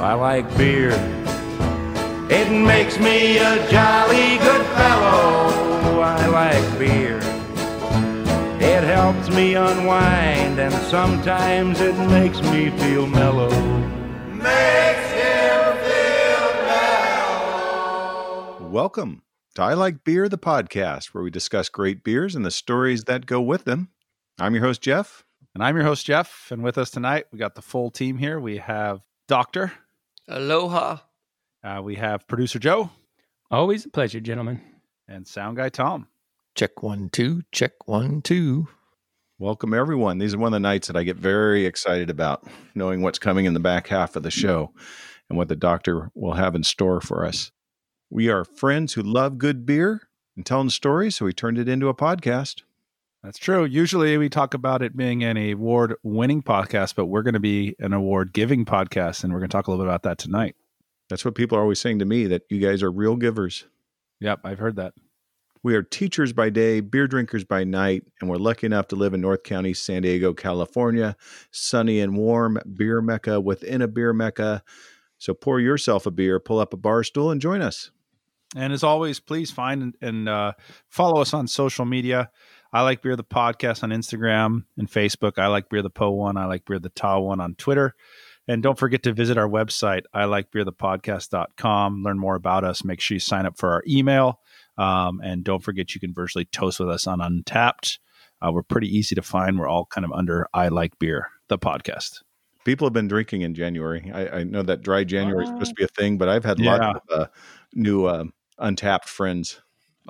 I like beer. It makes me a jolly good fellow. I like beer. It helps me unwind, and sometimes it makes me feel mellow. Makes him feel mellow. Welcome to I Like Beer, the podcast, where we discuss great beers and the stories that go with them. I'm your host, Jeff. And I'm your host, Jeff. And with us tonight, we got the full team here. We have Doctor. Aloha. We have producer Joe. Always a pleasure, gentlemen. And sound guy Tom. Check 1 2, check 1 2. Welcome, everyone. These are one of the nights that I get very excited about, knowing what's coming in the back half of the show and what the Doctor will have in store for us. We are friends who love good beer and telling stories, so we turned it into a podcast. That's true. Usually we talk about it being an award-winning podcast, but we're going to be an award-giving podcast, and we're going to talk a little bit about that tonight. That's what people are always saying to me, that you guys are real givers. Yep, I've heard that. We are teachers by day, beer drinkers by night, and we're lucky enough to live in North County, San Diego, California, sunny and warm, beer mecca within a beer mecca. So pour yourself a beer, pull up a bar stool, and join us. And as always, please find and follow us on social media. I Like Beer the Podcast on Instagram and Facebook. I Like Beer the Po one. I Like Beer the Ta one on Twitter. And don't forget to visit our website, ilikebeerthepodcast.com. Learn more about us. Make sure you sign up for our email. And don't forget, you can virtually toast with us on Untapped. We're pretty easy to find. We're all kind of under I Like Beer the Podcast. People have been drinking in January. I know that dry January is supposed to be a thing, but I've had lots of new Untapped friends.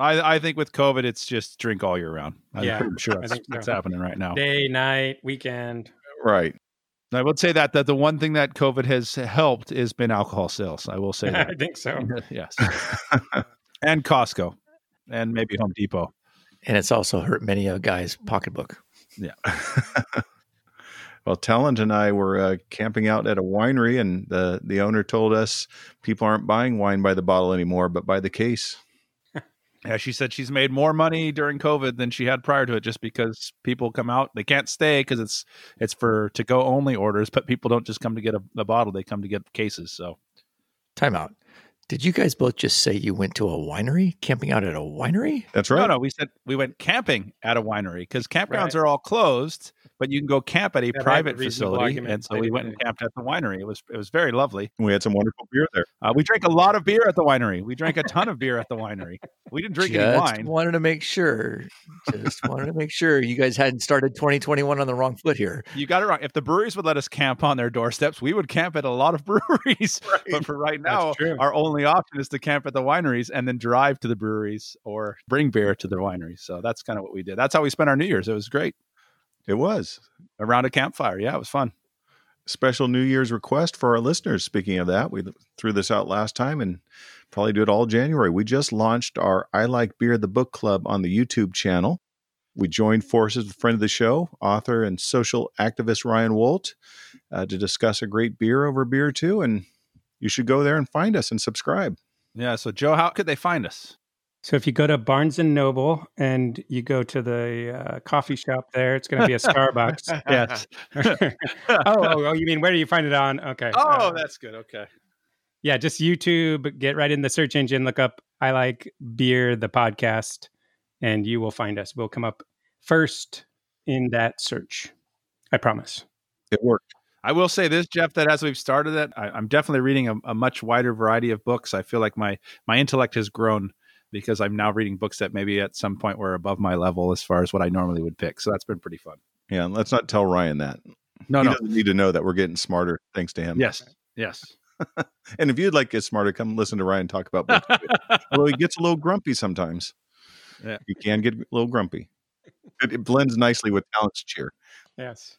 I think with COVID, it's just drink all year round. I'm sure that's happening right now. Day, night, weekend. Right. I would say that the one thing that COVID has helped has been alcohol sales. I will say that. I think so. Yes. And Costco and maybe Home Depot. And it's also hurt many a guy's pocketbook. Yeah. Well, Talent and I were camping out at a winery, and the owner told us people aren't buying wine by the bottle anymore, but by the case. Yeah, she said she's made more money during COVID than she had prior to it, just because people come out. They can't stay because it's for to-go only orders, but people don't just come to get a bottle. They come to get cases. So, time out. Did you guys both just say you went to a winery? Camping out at a winery? That's right. No, we said we went camping at a winery because campgrounds are all closed, but you can go camp at a private facility. And so we went and camped at the winery. It was very lovely. We had some wonderful beer there. We drank a lot of beer at the winery. We drank a ton of beer at the winery. We didn't drink any wine. Just wanted to make sure you guys hadn't started 2021 on the wrong foot here. You got it wrong. If the breweries would let us camp on their doorsteps, we would camp at a lot of breweries. Right. But for right now, our only option is to camp at the wineries and then drive to the breweries or bring beer to the wineries. So that's kind of what we did. That's how we spent our New Year's. It was great. It was around a campfire. Yeah, it was fun. Special New Year's request for our listeners. Speaking of that, we threw this out last time and probably do it all January. We just launched our I Like Beer the Book Club on the YouTube channel. We joined forces with a friend of the show, author and social activist Ryan Wolt, to discuss a great beer over beer too. And you should go there and find us and subscribe. Yeah. So, Joe, how could they find us? So, if you go to Barnes & Noble and you go to the coffee shop there, it's going to be a Starbucks. Yes. Oh, you mean where do you find it on? Okay. Oh, that's good. Okay. Yeah. Just YouTube. Get right in the search engine. Look up I Like Beer, the Podcast, and you will find us. We'll come up first in that search. I promise. It worked. I will say this, Jeff, that as we've started it, I'm definitely reading a much wider variety of books. I feel like my intellect has grown because I'm now reading books that maybe at some point were above my level as far as what I normally would pick. So that's been pretty fun. Yeah. And let's not tell Ryan that. No. He doesn't need to know that we're getting smarter thanks to him. Yes. And if you'd like to get smarter, come listen to Ryan talk about books. Although he gets a little grumpy sometimes. Yeah. He can get a little grumpy. It blends nicely with Talent's cheer. Yes.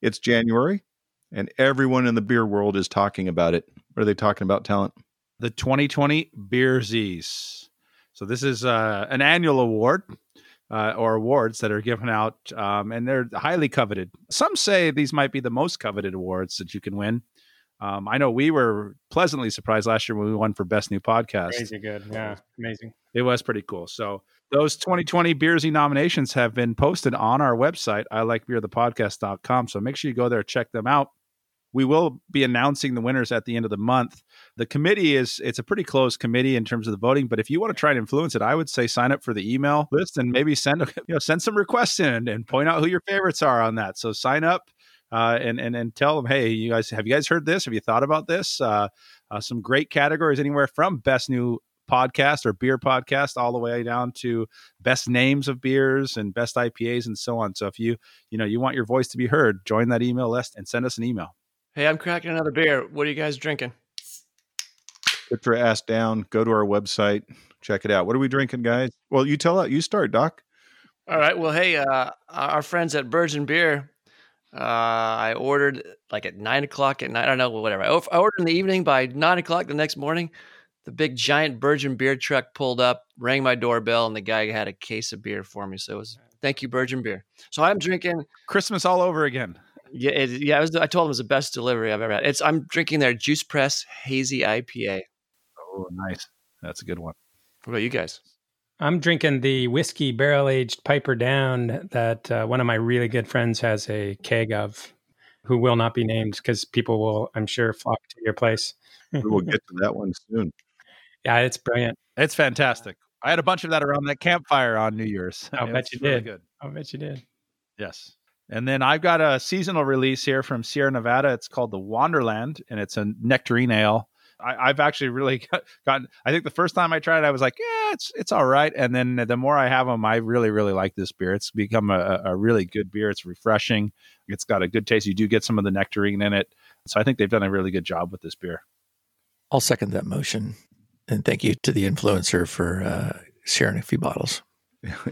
It's January, and everyone in the beer world is talking about it. What are they talking about, Talent? The 2020 Beerzies. So this is an annual award or awards that are given out, and they're highly coveted. Some say these might be the most coveted awards that you can win. I know we were pleasantly surprised last year when we won for Best New Podcast. Crazy good. Yeah, amazing. It was pretty cool. So those 2020 Beerzie nominations have been posted on our website, ilikebeerthepodcast.com. So make sure you go there, check them out. We will be announcing the winners at the end of the month. The committee it's a pretty close committee in terms of the voting, but if you want to try and influence it, I would say sign up for the email list and maybe send some requests in and point out who your favorites are on that. So sign up and tell them, hey, have you guys heard this? Have you thought about this? Some great categories anywhere from best new podcast or beer podcast all the way down to best names of beers and best IPAs and so on. So if you want your voice to be heard, join that email list and send us an email. Hey, I'm cracking another beer. What are you guys drinking? Put your ass down. Go to our website. Check it out. What are we drinking, guys? Well, you start, Doc. All right. Well, hey, our friends at Burgeon Beer, I ordered like at 9:00 at night. I don't know, whatever. I ordered in the evening. By 9:00 the next morning, the big giant Burgeon Beer truck pulled up, rang my doorbell, and the guy had a case of beer for me. So it was thank you, Burgeon Beer. So I'm drinking Christmas all over again. Yeah, I told him it was the best delivery I've ever had. I'm drinking their Juice Press Hazy IPA. Oh, nice. That's a good one. What about you guys? I'm drinking the whiskey barrel-aged Piper Down that one of my really good friends has a keg of, who will not be named because people will, I'm sure, flock to your place. We will get to that one soon. Yeah, it's brilliant. It's fantastic. I had a bunch of that around that campfire on New Year's. I'll bet you did. Really good. I'll bet you did. Yes. And then I've got a seasonal release here from Sierra Nevada. It's called the Wanderland, and it's a nectarine ale. I've actually really gotten, I think the first time I tried it, I was like, yeah, it's all right. And then the more I have them, I really, really like this beer. It's become a really good beer. It's refreshing. It's got a good taste. You do get some of the nectarine in it. So I think they've done a really good job with this beer. I'll second that motion. And thank you to the influencer for sharing a few bottles.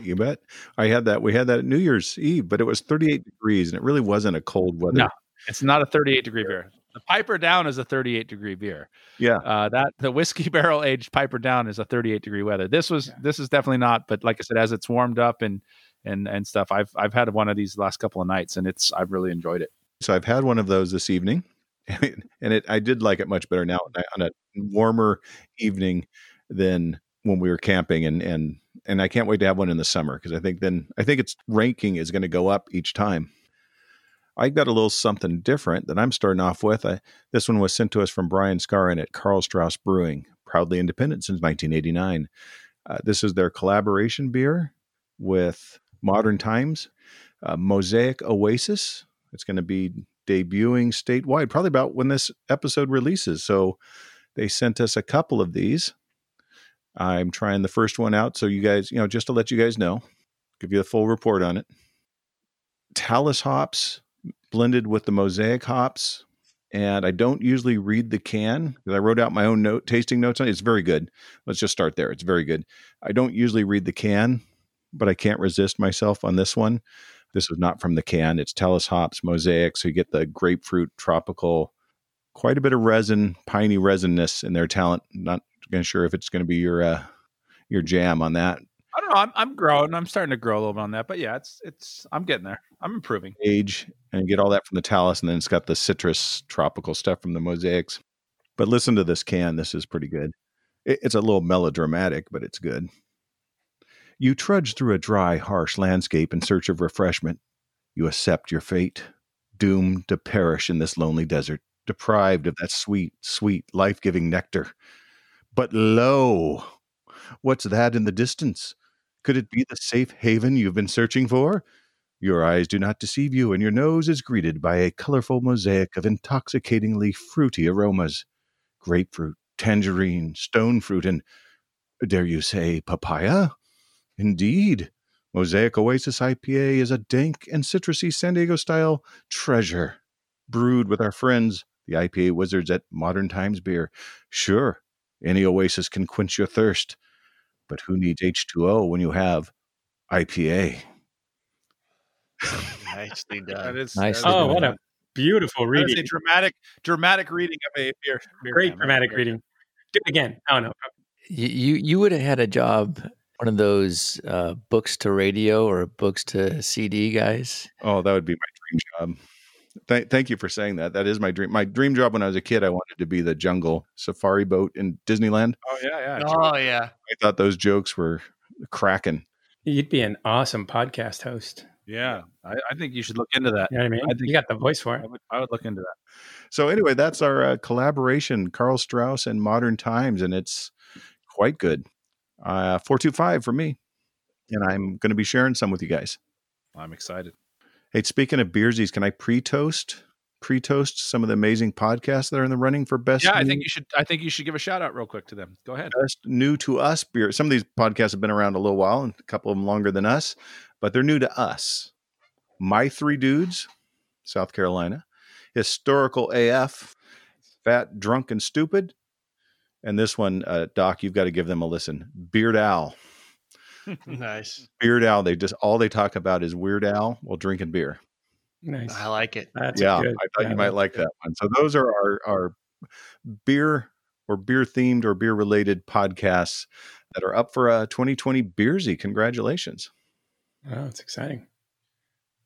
You bet. We had that at New Year's Eve, but it was 38 degrees, and it really wasn't a cold weather. No, it's not a 38-degree beer. The Piper Down is a 38-degree beer. Yeah. The whiskey barrel-aged Piper Down is a 38-degree weather. This is definitely not, but like I said, as it's warmed up and stuff, I've had one of these the last couple of nights, and I've really enjoyed it. So I've had one of those this evening, and I did like it much better now on a warmer evening than when we were camping, and I can't wait to have one in the summer because I think its ranking is going to go up each time. I got a little something different that I'm starting off with. This one was sent to us from Brian Scarin at Carl Strauss Brewing, proudly independent since 1989. This is their collaboration beer with Modern Times, Mosaic Oasis. It's going to be debuting statewide, probably about when this episode releases. So they sent us a couple of these. I'm trying the first one out. So you guys, just to let you guys know, give you a full report on it. Talus hops blended with the Mosaic hops. And I don't usually read the can because I wrote out my own tasting notes on it. It's very good. Let's just start there. It's very good. I don't usually read the can, but I can't resist myself on this one. This is not from the can. It's Talus hops, Mosaic. So you get the grapefruit, tropical, quite a bit of resin, piney resinness in their talent. Not sure if it's going to be your jam on that. I don't know. I'm growing. I'm starting to grow a little bit on that, but yeah, I'm getting there. I'm improving. Age and get all that from the Talus, and then it's got the citrus tropical stuff from the Mosaics. But listen to this can. This is pretty good. It's a little melodramatic, but it's good. You trudge through a dry, harsh landscape in search of refreshment. You accept your fate, doomed to perish in this lonely desert, deprived of that sweet, sweet, life-giving nectar. But lo, what's that in the distance? Could it be the safe haven you've been searching for? Your eyes do not deceive you, and your nose is greeted by a colorful mosaic of intoxicatingly fruity aromas. Grapefruit, tangerine, stone fruit, and, dare you say, papaya? Indeed, Mosaic Oasis IPA is a dank and citrusy San Diego-style treasure. Brewed with our friends, the IPA wizards at Modern Times Beer. Sure. Any oasis can quench your thirst, but who needs H2O when you have IPA? Nicely done. Nicely done. What a beautiful reading. That is a dramatic reading of a beer. Great dramatic reading. Do it again. Oh, no. You would have had a job, one of those books to radio or books to CD guys. Oh, that would be my dream job. Thank you for saying that. That is my dream. My dream job when I was a kid, I wanted to be the jungle safari boat in Disneyland. Oh, yeah. Oh, yeah. I thought those jokes were cracking. You'd be an awesome podcast host. Yeah, I think you should look into that. You know what I mean? I think you got the voice for it. I would look into that. So anyway, that's our collaboration, Carl Strauss and Modern Times, and it's quite good. 425 for me, and I'm going to be sharing some with you guys. I'm excited. Hey, speaking of Beerzies, can I pre-toast some of the amazing podcasts that are in the running for best? Yeah, I think you should give a shout out real quick to them. Go ahead. Best new to us beer. Some of these podcasts have been around a little while, and a couple of them longer than us, but they're new to us. My Three Dudes, South Carolina, Historical AF, Fat, Drunk, and Stupid, and this one, Doc, you've got to give them a listen. Beard Owl. Nice. Beard Owl. All they talk about is Weird Owl while drinking beer. Nice. I like it. That's good. I thought you might like that one. So those are our beer or beer themed or beer related podcasts that are up for 2020 Beersy. Congratulations. Oh, it's exciting.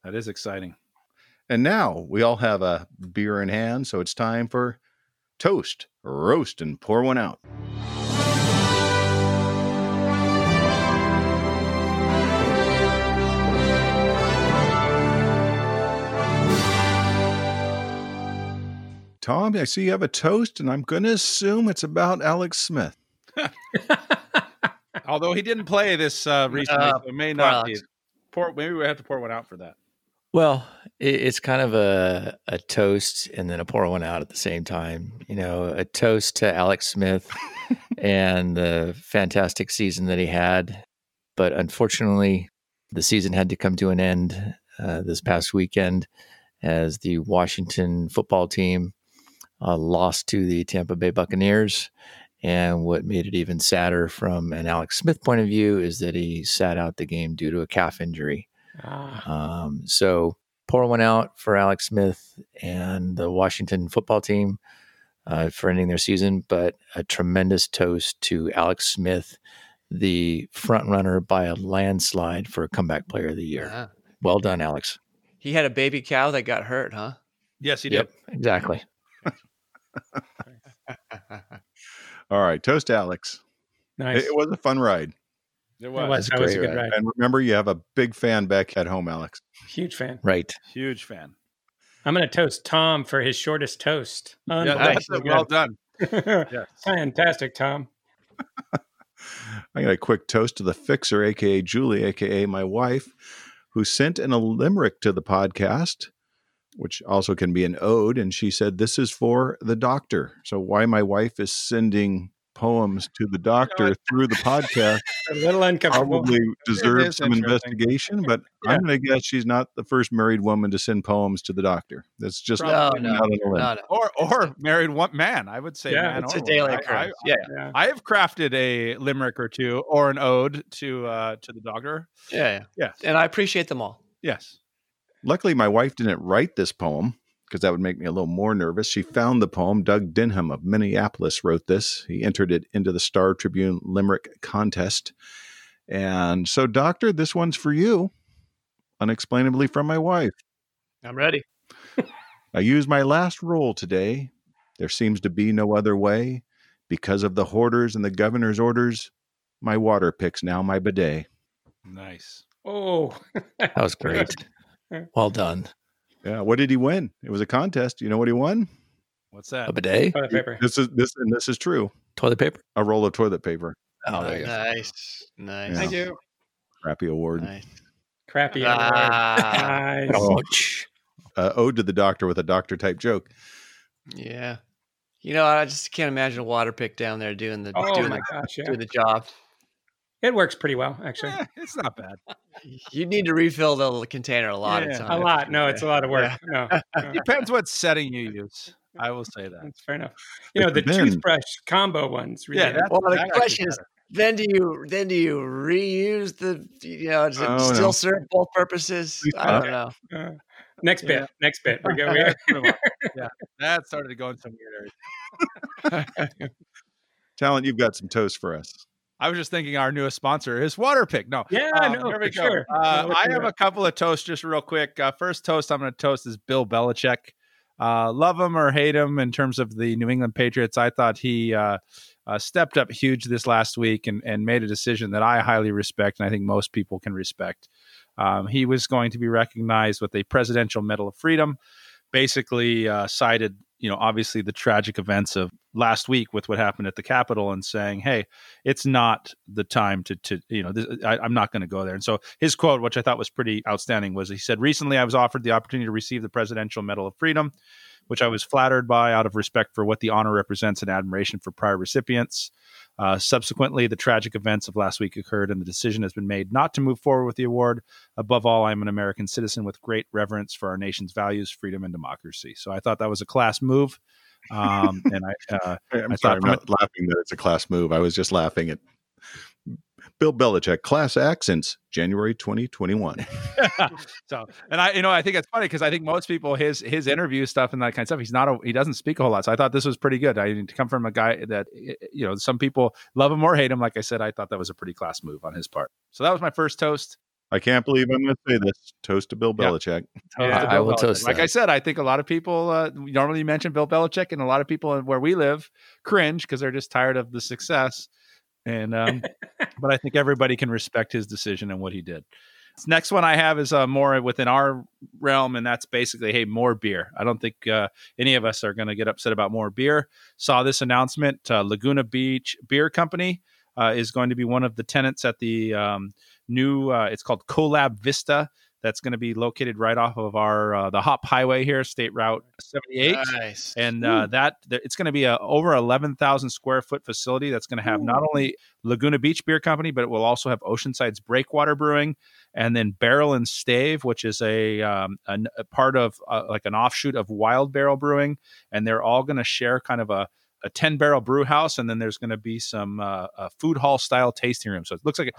That is exciting. And now we all have a beer in hand. So it's time for toast, roast, and pour one out. Tom, I see you have a toast, and I'm going to assume it's about Alex Smith. Although he didn't play this recently, so it may not be. Maybe we have to pour one out for that. Well, it's kind of a toast and then a pour one out at the same time. You know, a toast to Alex Smith and the fantastic season that he had. But unfortunately, the season had to come to an end this past weekend as the Washington football team lost to the Tampa Bay Buccaneers. And what made it even sadder from an Alex Smith point of view is that he sat out the game due to a calf injury. So pour one out for Alex Smith and the Washington football team for ending their season, but a tremendous toast to Alex Smith, the front runner by a landslide for a comeback player of the year. Yeah. Well done, Alex. He had a baby cow that got hurt, huh? Yes, he did. Yep, exactly. All right. Toast, Alex. Nice. It was a fun ride. It was a good ride. And remember, you have a big fan back at home, Alex. Huge fan. Right. Huge fan. I'm going to toast Tom for his shortest toast. Well done. Yes. Fantastic, Tom. I got a quick toast to the fixer, a.k.a. Julie, a.k.a. my wife, who sent in a limerick to the podcast, which also can be an ode. And she said, this is for the doctor. So why my wife is sending poems to the doctor through the podcast a little uncomfortable. Probably deserves some investigation, but yeah. I'm going to guess she's not the first married woman to send poems to the doctor. That's just or married one man. I would say, it's a daily occurrence. Yeah. I have crafted a limerick or two or an ode to the doctor. Yeah. And I appreciate them all. Yes. Luckily, my wife didn't write this poem, because that would make me a little more nervous. She found the poem. Doug Denham of Minneapolis wrote this. He entered it into the Star Tribune Limerick Contest. And so, Doctor, this one's for you, unexplainably from my wife. I'm ready. I used my last roll today. There seems to be no other way. Because of the hoarders and the governor's orders, my Waterpik's now my bidet. Nice. Oh, that was great. Well done. Yeah. What did he win? It was a contest. You know what he won? What's that? A bidet? Toilet paper. This is true. Toilet paper? A roll of toilet paper. Oh, there you go. Nice. Yeah. Thank you. Crappy award. Nice. Crappy award. Nice. Ode to the doctor with a doctor type joke. Yeah. You know, I just can't imagine a Waterpik down there doing the job. It works pretty well, actually. Yeah, it's not bad. You need to refill the container a lot of times. A lot. No, it's a lot of work. Yeah. No. Depends what setting you use. I will say that. That's fair enough. You know, the toothbrush combo ones. Really the question is, then do you reuse the, serve both purposes? I don't know. Next bit. We're going here. Yeah, that started to go in some weird areas. Talent, you've got some toast for us. I was just thinking our newest sponsor is Waterpik. No. Yeah, no, there we go. Sure. I have a couple of toasts just real quick. First toast I'm going to toast is Bill Belichick. Love him or hate him in terms of the New England Patriots. I thought he stepped up huge this last week and made a decision that I highly respect and I think most people can respect. He was going to be recognized with a Presidential Medal of Freedom, basically cited, you know, obviously the tragic events of last week with what happened at the Capitol and saying, hey, it's not the time to you know, I'm not going to go there. And so his quote, which I thought was pretty outstanding, was he said, "Recently, I was offered the opportunity to receive the Presidential Medal of Freedom, which I was flattered by out of respect for what the honor represents and admiration for prior recipients. Subsequently, the tragic events of last week occurred and the decision has been made not to move forward with the award. Above all, I'm an American citizen with great reverence for our nation's values, freedom, and democracy." So I thought that was a class move. And I'm sorry, I'm not laughing that it's a class move. I was just laughing at Bill Belichick, class accents, January 2021. So, and I, you know, I think it's funny because I think most people, his interview stuff and that kind of stuff, he doesn't speak a whole lot. So I thought this was pretty good. I mean, to come from a guy that, you know, some people love him or hate him. Like I said, I thought that was a pretty class move on his part. So that was my first toast. I can't believe I'm going to say this. Toast to Bill Belichick. Yeah, I will toast. Like I said, I think a lot of people normally mention Bill Belichick, and a lot of people where we live cringe because they're just tired of the success. And but I think everybody can respect his decision and what he did. This next one I have is more within our realm, and that's basically, hey, more beer. I don't think any of us are going to get upset about more beer. Saw this announcement: Laguna Beach Beer Company is going to be one of the tenants at the new. It's called Collab Vista. That's going to be located right off of our the Hop Highway here, State Route 78. Nice. And it's going to be a over 11,000 square foot facility that's going to have not only Laguna Beach Beer Company, but it will also have Oceanside's Breakwater Brewing, and then Barrel and Stave, which is a part of like an offshoot of Wild Barrel Brewing, and they're all going to share kind of a 10 barrel brew house, and then there's going to be some a food hall style tasting room. So it looks like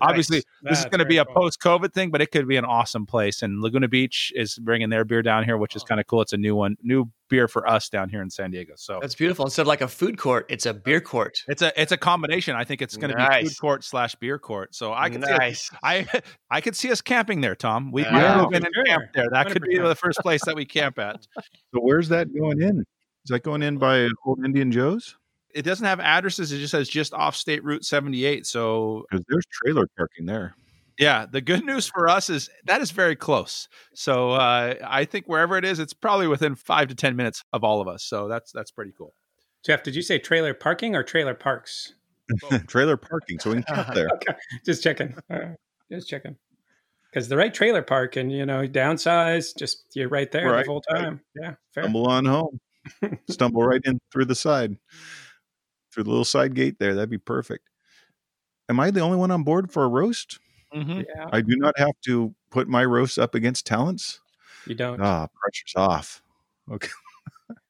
obviously this is going to be a post COVID thing, but it could be an awesome place. And Laguna Beach is bringing their beer down here, which is kind of cool. It's a new beer for us down here in San Diego. So that's beautiful. Instead of like a food court, it's a beer court. It's a combination. I think it's going to be food court / beer court. So I could see us, I could see us camping there, Tom. We've been in camp there. That could be the first place that we camp at. So where's that going in? Is that going in by Old Indian Joe's? It doesn't have addresses. It just says just off State Route 78. So there's trailer parking there. Yeah. The good news for us is that is very close. So I think wherever it is, it's probably within 5 to 10 minutes of all of us. So that's pretty cool. Jeff, did you say trailer parking or trailer parks? Trailer parking. So we can get there. Okay. Just checking. Because the right trailer park and, you know, downsize, just you're right there the whole time. Right. Yeah. Fair. Stumble on home. Stumble right in through the little side gate there. That'd be perfect. Am I the only one on board for a roast? Mm-hmm. Yeah. I do not have to put my roast up against talents. You don't. Pressure's off. Okay.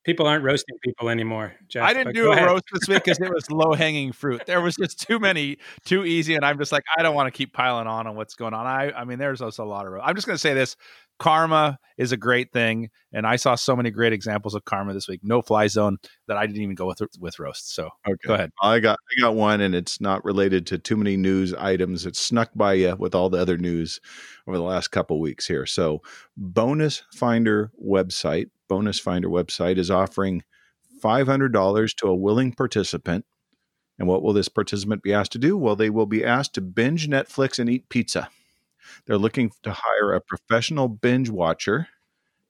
People aren't roasting people anymore, Jeff. I didn't do a roast this week because it was low-hanging fruit. There was just too easy, and I'm just like, I don't want to keep piling on what's going on. I mean, there's also a lot of roast. I'm just going to say this. Karma is a great thing, and I saw so many great examples of karma this week. No fly zone that I didn't even go with roasts. So go ahead. I got one, and it's not related to too many news items. It's snuck by you with all the other news over the last couple of weeks here. So Bonus Finder website is offering $500 to a willing participant. And what will this participant be asked to do? Well, they will be asked to binge Netflix and eat pizza. They're looking to hire a professional binge watcher.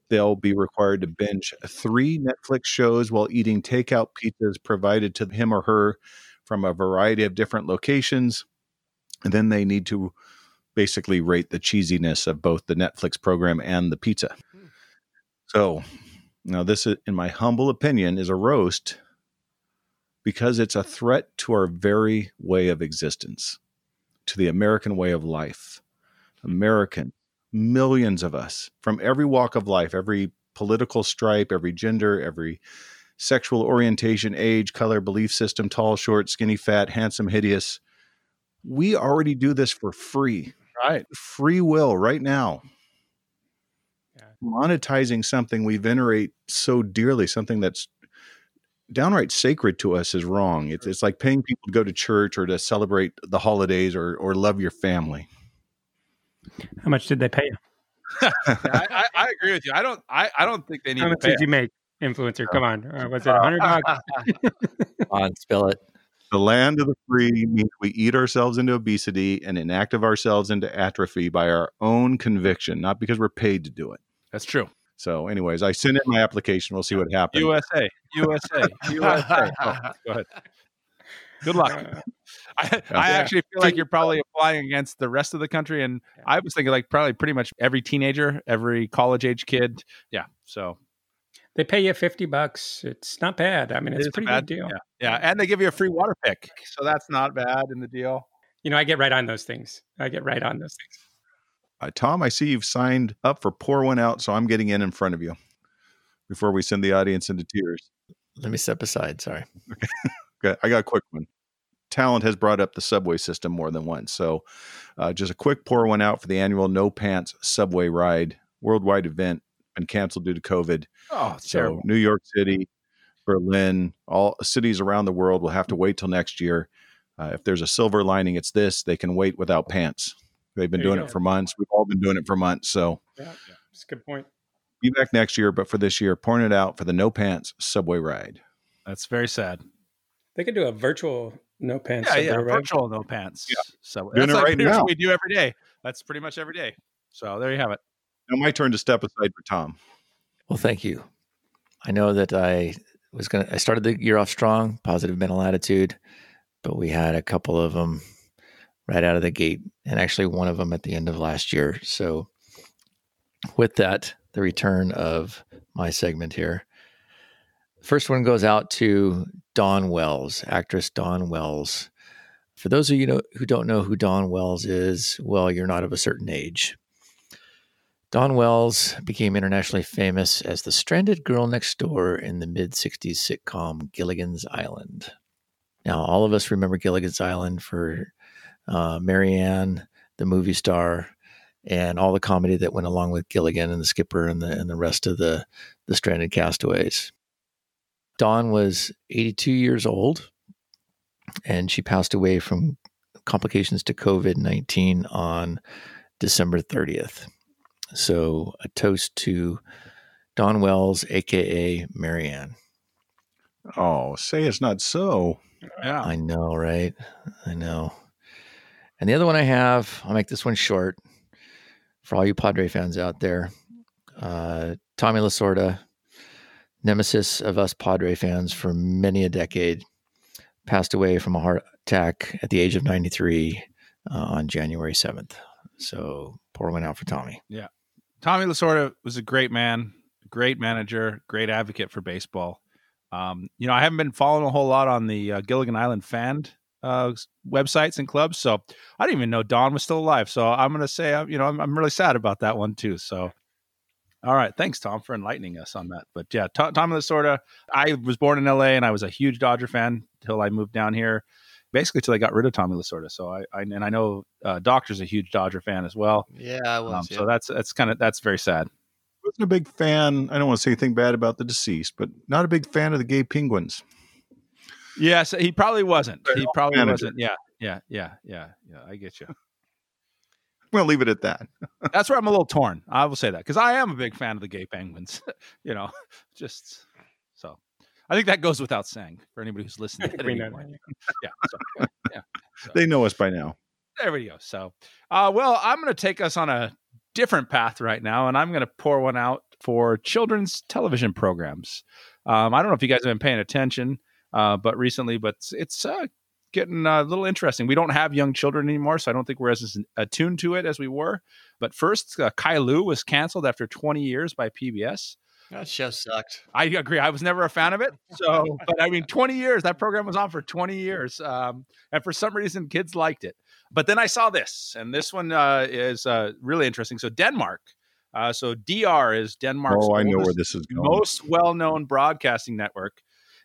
They'll be required to binge 3 Netflix shows while eating takeout pizzas provided to him or her from a variety of different locations. And then they need to basically rate the cheesiness of both the Netflix program and the pizza. So now this, in my humble opinion, is a roast because it's a threat to our very way of existence, to the American way of life. Millions of us from every walk of life, every political stripe, every gender, every sexual orientation, age, color, belief system, tall, short, skinny, fat, handsome, hideous. We already do this for free, right? Free will right now. Monetizing something we venerate so dearly, something that's downright sacred to us, is wrong. It's like paying people to go to church or to celebrate the holidays or love your family. How much did they pay you? I agree with you. I don't think they need. How much did you make, influencer? Come on, was it $100? Come on, spill it. The land of the free means we eat ourselves into obesity and inactive ourselves into atrophy by our own conviction, not because we're paid to do it. That's true. So anyways, I sent in my application. We'll see what happens. USA. Oh, go ahead. Good luck. I actually feel like you're probably applying against the rest of the country. And I was thinking like probably pretty much every teenager, every college age kid. Yeah. So they pay you $50. It's not bad. I mean, it's a pretty good deal. Yeah. And they give you a free Waterpik. So that's not bad in the deal. You know, I get right on those things. Tom, I see you've signed up for Pour One Out. So I'm getting in front of you before we send the audience into tears. Let me step aside. Sorry. Okay. I got a quick one. Talent has brought up the subway system more than once. So just a quick pour one out for the annual No Pants Subway Ride worldwide event, and canceled due to COVID. Oh, it's terrible. New York City, Berlin, all cities around the world will have to wait till next year. If there's a silver lining, it's this. They can wait without pants. They've been doing it for months. We've all been doing it for months. So yeah, that's a good point. Be back next year, but for this year, pouring it out for the No Pants Subway Ride. That's very sad. They could do a virtual no pants. Virtual no pants. Yeah. So that's like right now. We do every day. That's pretty much every day. So there you have it. Now my turn to step aside for Tom. Well, thank you. I know that I started the year off strong, positive mental attitude, but we had a couple of them right out of the gate, and actually one of them at the end of last year. So with that, the return of my segment here. First one goes out to Dawn Wells, actress Dawn Wells. For those of you who don't know who Dawn Wells is, well, you're not of a certain age. Dawn Wells became internationally famous as the stranded girl next door in the mid-'60s sitcom Gilligan's Island. Now, all of us remember Gilligan's Island for Marianne, the movie star, and all the comedy that went along with Gilligan and the skipper and the rest of the stranded castaways. Dawn was 82 years old, and she passed away from complications to COVID-19 on December 30th. So a toast to Dawn Wells, a.k.a. Marianne. Oh, say it's not so. Yeah. I know, right? I know. And the other one I have, I'll make this one short for all you Padre fans out there. Tommy Lasorda, nemesis of us Padre fans for many a decade, passed away from a heart attack at the age of 93 on January 7th. So pour one out for Tommy. Yeah. Tommy Lasorda was a great man, great manager, great advocate for baseball. I haven't been following a whole lot on the Gilligan Island fan websites and clubs. So I didn't even know Dawn was still alive. So I'm going to say, I'm really sad about that one too. So. All right. Thanks, Tom, for enlightening us on that. But yeah, Tommy Lasorda, I was born in LA and I was a huge Dodger fan until I moved down here, basically till I got rid of Tommy Lasorda. So I know Doctor's a huge Dodger fan as well. Yeah, I was. So that's very sad. Wasn't a big fan. I don't want to say anything bad about the deceased, but not a big fan of the Gay Penguins. Yes, he probably wasn't. He probably wasn't. Yeah. I get you. We'll leave it at that. That's where I'm a little torn. I will say that because I am a big fan of the Gay Penguins, just so I think that goes without saying for anybody who's listening. So. They know us by now. There we go. So, I'm going to take us on a different path right now, and I'm going to pour one out for children's television programs. I don't know if you guys have been paying attention, but it's getting a little interesting. We don't have young children anymore, so I don't think we're as attuned to it as we were. But first, Kai Lu was canceled after 20 years by PBS. That show sucked. I agree. I was never a fan of it. So, but I mean, 20 years, that program was on for 20 years. And for some reason, kids liked it. But then I saw this, and this one is really interesting. So Denmark. So DR is Denmark's most well-known broadcasting network.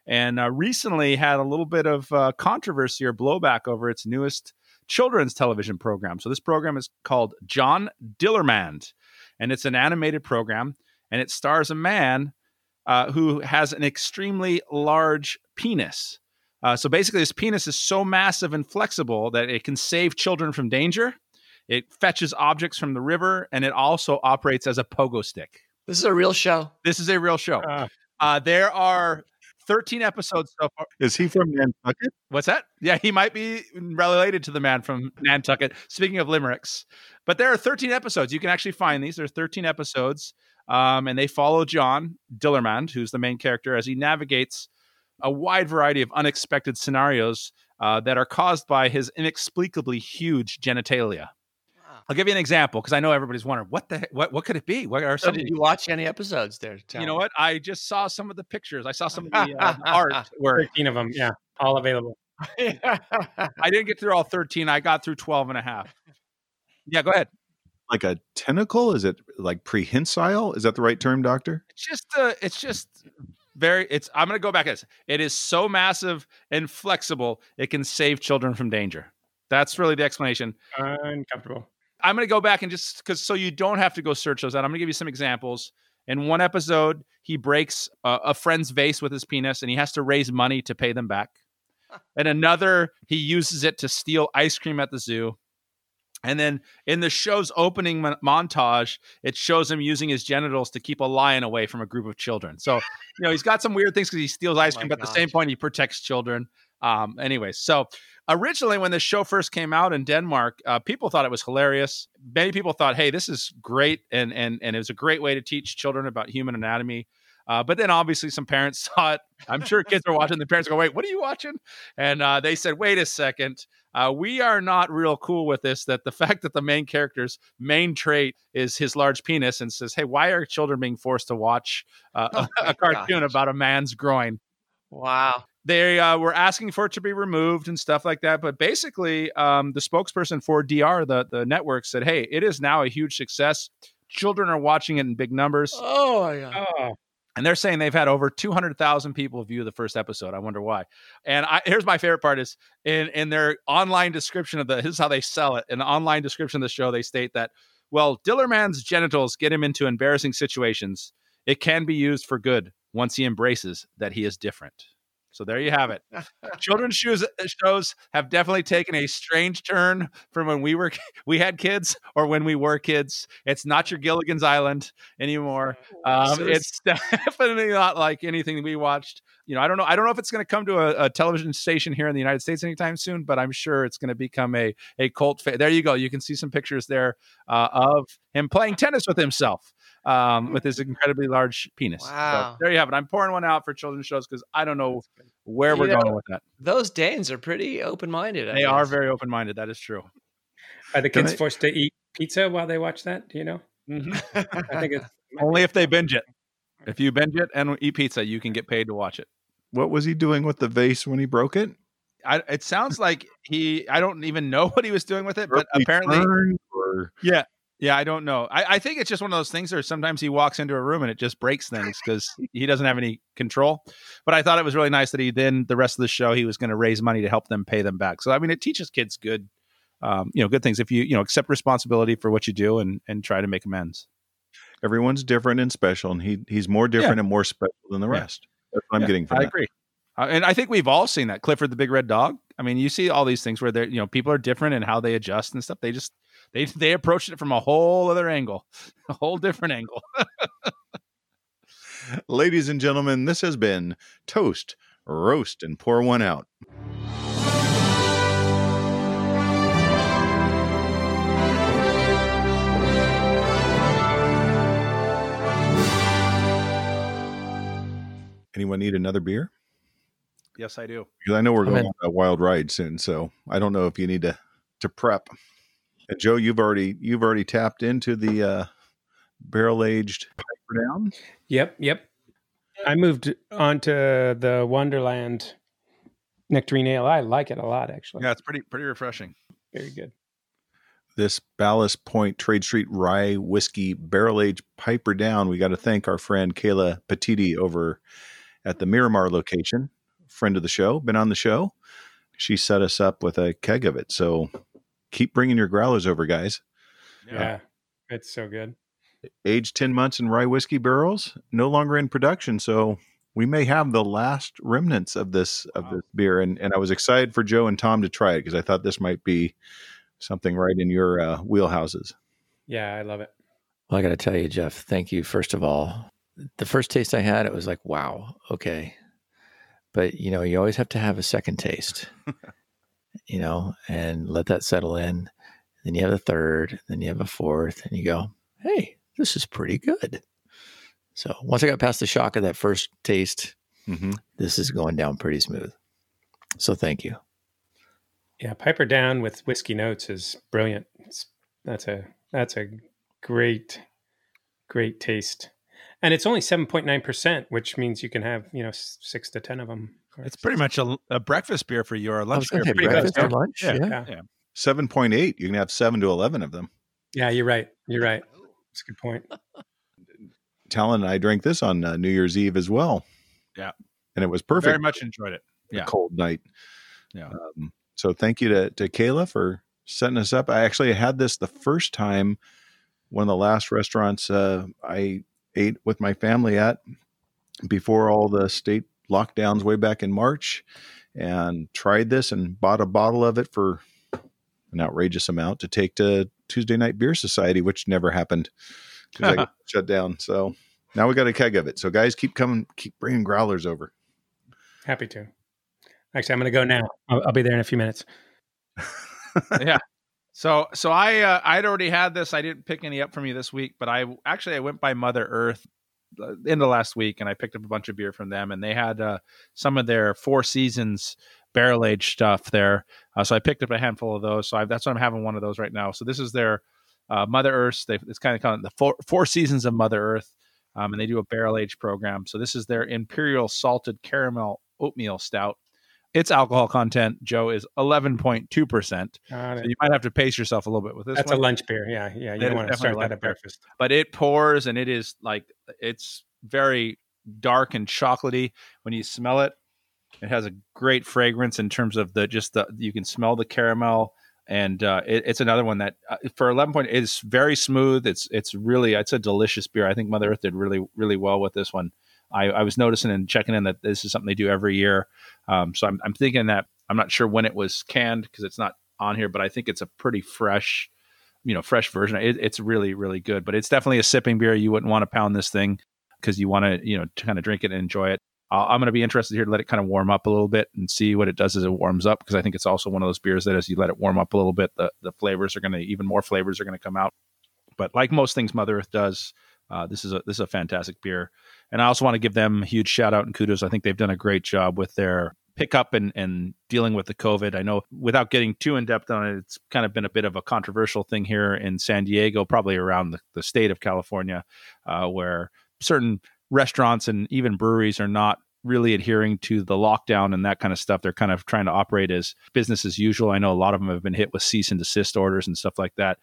And recently had a little bit of controversy or blowback over its newest children's television program. So this program is called John Dillermand, and it's an animated program, and it stars a man who has an extremely large penis. So basically, his penis is so massive and flexible that it can save children from danger. It fetches objects from the river, and it also operates as a pogo stick. This is a real show. There are 13 episodes so far. Is he from Nantucket? What's that? Yeah, he might be related to the man from Nantucket. Speaking of limericks. But there are 13 episodes. You can actually find these. There are 13 episodes. And they follow John Dillermand, who's the main character, as he navigates a wide variety of unexpected scenarios that are caused by his inexplicably huge genitalia. I'll give you an example because I know everybody's wondering what the heck, what could it be? What are some? So did you watch any episodes there? You know what? I just saw some of the pictures. I saw some of the artwork. 13 of them, yeah, all available. I didn't get through all 13. I got through 12 and a half. Yeah, go ahead. Like a tentacle? Is it like prehensile? Is that the right term, Doctor? It's I'm going to go back at this. It is so massive and flexible it can save children from danger. That's really the explanation. Uncomfortable. I'm going to go back and just because so you don't have to go search those out. I'm going to give you some examples. In one episode, he breaks a friend's vase with his penis and he has to raise money to pay them back. In another, he uses it to steal ice cream at the zoo. And then in the show's opening montage, it shows him using his genitals to keep a lion away from a group of children. So, you know, he's got some weird things because he steals ice cream, but at the same point, he protects children. Anyways, so originally when the show first came out in Denmark, people thought it was hilarious. Many people thought, hey, this is great. And it was a great way to teach children about human anatomy. But then obviously some parents saw it. I'm sure kids are watching. The parents go, wait, what are you watching? And they said, wait a second. We are not real cool with this, that the fact that the main character's main trait is his large penis and says, hey, why are children being forced to watch a cartoon about a man's groin? Wow. They were asking for it to be removed and stuff like that. But basically, the spokesperson for DR, the network, said, hey, it is now a huge success. Children are watching it in big numbers. Oh, yeah. Oh. And they're saying they've had over 200,000 people view the first episode. I wonder why. And here's my favorite part is in their online description of this is how they sell it. In the online description of the show, they state that, well, Dillerman's genitals get him into embarrassing situations. It can be used for good once he embraces that he is different. So there you have it. Children's shows have definitely taken a strange turn from when we had kids or when we were kids. It's not your Gilligan's Island anymore. It's definitely not like anything we watched. You know, I don't know if it's going to come to a television station here in the United States anytime soon, but I'm sure it's going to become a cult favorite. There you go. You can see some pictures there of him playing tennis with himself. With his incredibly large penis. Wow. So there you have it. I'm pouring one out for children's shows because I don't know where we're going with that. Those Danes are pretty open-minded. They are very open-minded. That is true. Are the kids forced to eat pizza while they watch that? Do you know? Mm-hmm. I think it's only if they binge it. If you binge it and eat pizza, you can get paid to watch it. What was he doing with the vase when he broke it? It sounds like I don't even know what he was doing with it, but apparently... Yeah. Yeah, I don't know. I think it's just one of those things where sometimes he walks into a room and it just breaks things because he doesn't have any control. But I thought it was really nice that the rest of the show, he was going to raise money to help them pay them back. So, I mean, it teaches kids good things if you accept responsibility for what you do and try to make amends. Everyone's different and special, and he's more different and more special than the rest. That's what I'm getting from that. I agree. And I think we've all seen that. Clifford the Big Red Dog. I mean, you see all these things where people are different and how they adjust and stuff. They just... They approached it from a whole other angle, a whole different angle. Ladies and gentlemen, this has been Toast, Roast, and Pour One Out. Anyone need another beer? Yes, I do. Because I know we're going on a wild ride soon, so I don't know if you need to prep. And Joe, you've already tapped into the barrel-aged Piper Down. Yep. I moved on to the Wonderland Nectarine Ale. I like it a lot, actually. Yeah, it's pretty refreshing. Very good. This Ballast Point Trade Street Rye Whiskey Barrel-Aged Piper Down. We got to thank our friend Kayla Petiti over at the Miramar location. Friend of the show, been on the show. She set us up with a keg of it, so... Keep bringing your growlers over, guys. Yeah, it's so good. Aged 10 months in rye whiskey barrels, no longer in production. So we may have the last remnants of this beer. And I was excited for Joe and Tom to try it because I thought this might be something right in your wheelhouses. Yeah, I love it. Well, I got to tell you, Jeff, thank you. First of all, the first taste I had, it was like, wow, okay. But, you know, you always have to have a second taste, you know, and let that settle in. Then you have a third, then you have a fourth, and you go, hey, this is pretty good. So once I got past the shock of that first taste, this is going down pretty smooth. So thank you. Yeah, Piper Down with whiskey notes is brilliant. That's a great, great taste. And it's only 7.9%, which means you can have, you know, 6 to 10 of them. It's pretty much a breakfast beer for you or a lunch beer. Lunch, yeah. 7.8, you can have 7 to 11 of them. Yeah, you're right. That's a good point. Talon and I drank this on New Year's Eve as well. Yeah, and it was perfect. Very much enjoyed it. Yeah, a cold night. Yeah. So thank you to Kayla for setting us up. I actually had this the first time, one of the last restaurants I ate with my family at before all the state lockdowns way back in March, and tried this and bought a bottle of it for an outrageous amount to take to Tuesday Night Beer Society, which never happened because I got shut down. So now we got a keg of it. So guys, keep coming, keep bringing growlers over. Happy to. Actually, I'm going to go now. I'll be there in a few minutes. Yeah. So I'd already had this. I didn't pick any up from you this week, but I went by Mother Earth in the last week, and I picked up a bunch of beer from them, and they had some of their Four Seasons barrel aged stuff there. So I picked up a handful of those. So that's why I'm having one of those right now. So this is their Mother Earth. It's kind of called the Four Seasons of Mother Earth, and they do a barrel aged program. So this is their Imperial Salted Caramel Oatmeal Stout. Its alcohol content, Joe, is 11.2%. So you might have to pace yourself a little bit with this. That's a lunch beer. Yeah. You don't want to start that at breakfast. But it pours, and it is like, it's very dark and chocolatey. When you smell it, it has a great fragrance in terms of you can smell the caramel. And it's another one that for 11.8, it's very smooth. It's a delicious beer. I think Mother Earth did really, really well with this one. I was noticing and checking in that this is something they do every year. So I'm thinking that I'm not sure when it was canned because it's not on here, but I think it's a pretty fresh, you know, fresh version. It's really, really good, but it's definitely a sipping beer. You wouldn't want to pound this thing because you want to, you know, to kind of drink it and enjoy it. I'm going to be interested here to let it kind of warm up a little bit and see what it does as it warms up. Because I think it's also one of those beers that as you let it warm up a little bit, even more flavors are going to come out. But like most things Mother Earth does, this is a fantastic beer. And I also want to give them a huge shout out and kudos. I think they've done a great job with their pickup and dealing with the COVID. I know without getting too in depth on it, it's kind of been a bit of a controversial thing here in San Diego, probably around the state of California, where certain restaurants and even breweries are not really adhering to the lockdown and that kind of stuff. They're kind of trying to operate as business as usual. I know a lot of them have been hit with cease and desist orders and stuff like that.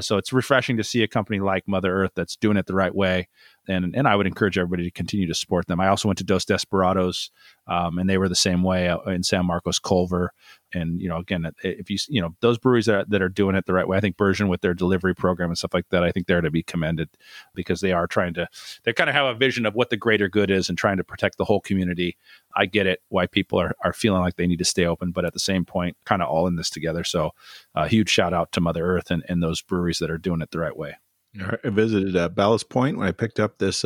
So it's refreshing to see a company like Mother Earth that's doing it the right way. And I would encourage everybody to continue to support them. I also went to Dos Desperados, and they were the same way in San Marcos Culver. And, you know, again, if you those breweries that are doing it the right way, I think Burgeon with their delivery program and stuff like that, I think they're to be commended because they kind of have a vision of what the greater good is and trying to protect the whole community. I get it, why people are feeling like they need to stay open, but at the same point, kind of all in this together. So a huge shout out to Mother Earth and those breweries that are doing it the right way. I visited Ballast Point when I picked up this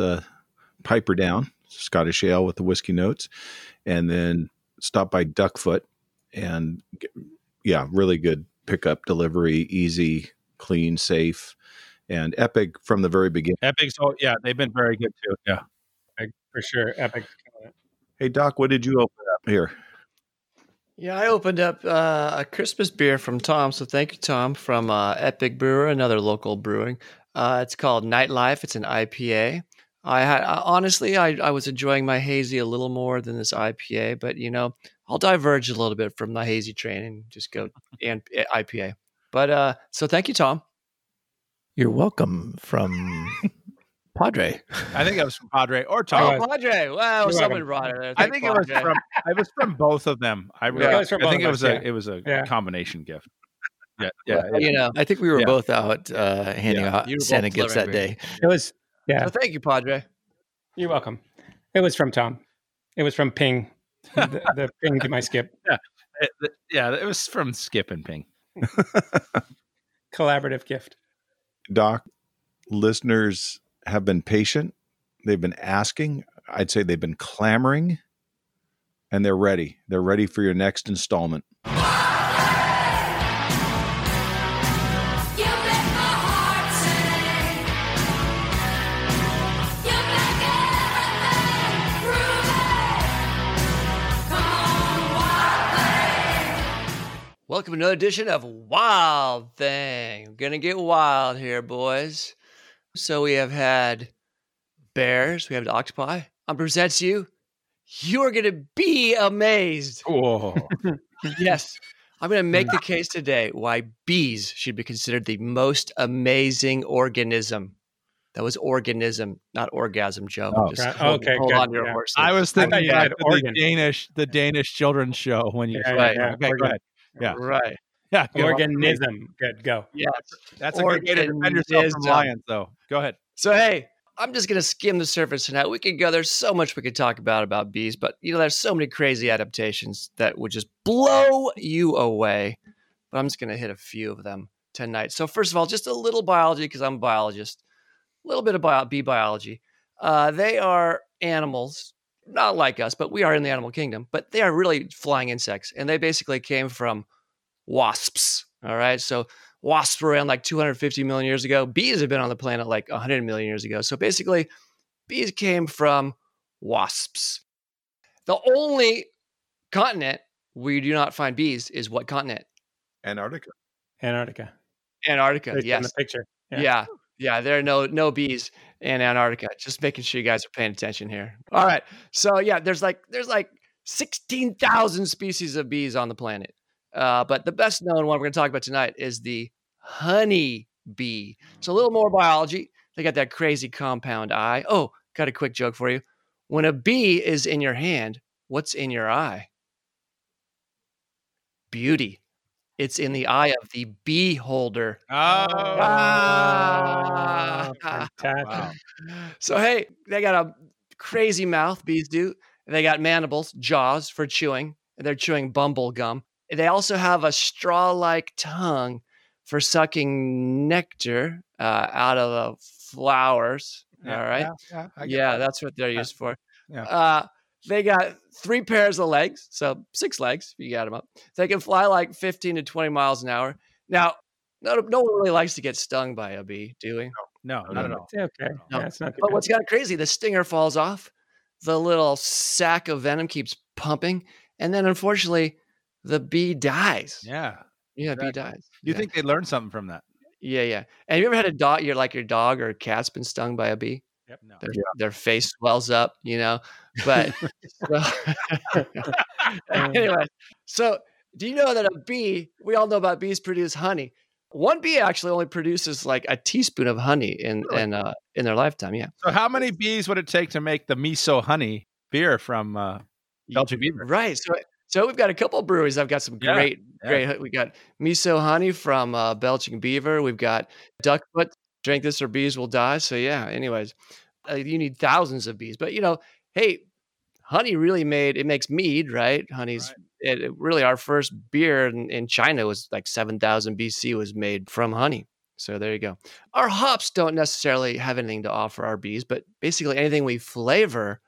Piper Down, Scottish ale with the whiskey notes, and then stopped by Duckfoot. And yeah, really good pickup, delivery, easy, clean, safe, and Epic from the very beginning. Epic's, oh yeah, they've been very good too. Yeah, for sure. Epic. Hey Doc, what did you open up here? Yeah, I opened up a Christmas beer from Tom. So thank you, Tom, from Epic Brewer, another local brewing. It's called Nightlife. It's an IPA. I was enjoying my hazy a little more than this IPA, but you know, I'll diverge a little bit from the hazy train and just go and IPA. But so thank you, Tom. You're welcome from Padre. I think it was from Padre or Tom. Oh, Padre. Wow, someone brought it. I think Padre. it was from both of them. I think it was a combination gift. Yeah. You know, I think we were both out handing out Santa gifts that day. It was. Yeah. So thank you, Padre. You're welcome. It was from Tom. It was from Ping. the Ping to my Skip. Yeah. It was from Skip and Ping. Collaborative gift. Doc, listeners have been patient. They've been asking. I'd say they've been clamoring. and they're ready. They're ready for your next installment. Welcome to another edition of Wild Thing. We're going to get wild here, boys. So we have had bears. We have an octopi. I'm presents you. You're going to be amazed. Whoa. Yes. I'm going to make the case today why bees should be considered the most amazing organism. That was organism, not orgasm, Joe. Oh, just okay, hold on to your horses. I was thinking the Danish children's show when you said that. Okay, go ahead. Yeah. Right. Yeah. Organism. Good. Go. Yeah. That's a good way to defend yourself from lions, though. Go ahead. So, hey, I'm just going to skim the surface tonight. We could go. There's so much we could talk about bees, but there's so many crazy adaptations that would just blow you away. But I'm just going to hit a few of them tonight. So, first of all, just a little biology because I'm a biologist. A little bit about bee biology. They are animals. Not like us, but we are in the animal kingdom, but they are really flying insects. And they basically came from wasps. All right. So wasps were around like 250 million years ago. Bees have been on the planet like 100 million years ago. So basically, bees came from wasps. The only continent we do not find bees is what continent? Antarctica. Yes. In the picture. Yeah. Yeah, there are no bees in Antarctica. Just making sure you guys are paying attention here. All right. So yeah, there's like 16,000 species of bees on the planet. But the best known one we're going to talk about tonight is the honey bee. So a little more biology. They got that crazy compound eye. Oh, got a quick joke for you. When a bee is in your hand, what's in your eye? Beauty. It's in the eye of the beholder. Oh, fantastic. So, hey, they got a crazy mouth, bees do. They got mandibles, jaws for chewing. And they're chewing bumble gum. And they also have a straw-like tongue for sucking nectar out of the flowers. Yeah, all right. Yeah, that's what they're used for. Yeah. They got 3 pairs of legs, so 6 legs, if you got them up. They can fly like 15 to 20 miles an hour. Now, no one really likes to get stung by a bee, do we? No, not at all. Okay. No. Yeah, it's not good. But what's kind of crazy, the stinger falls off, the little sack of venom keeps pumping, and then unfortunately, the bee dies. Yeah. Yeah, exactly. Bee dies. You think they learned something from that? Yeah. And have you ever had a dog, your dog or cat's been stung by a bee? Yep, no. Their face swells up, but anyway, so do you know that a bee, we all know about bees produce honey. One bee actually only produces like a teaspoon of honey in their lifetime. Yeah. So how many bees would it take to make the miso honey beer from Belgian Beaver? Right. So we've got a couple of breweries. I've got some great. We got miso honey from Belgian Beaver. We've got Duckfoot. Drink this or bees will die. So yeah, anyways, you need thousands of bees. But hey, honey really makes mead, right? Honey's right. It really our first beer in China was like 7,000 BC was made from honey. So there you go. Our hops don't necessarily have anything to offer our bees, but basically anything we flavor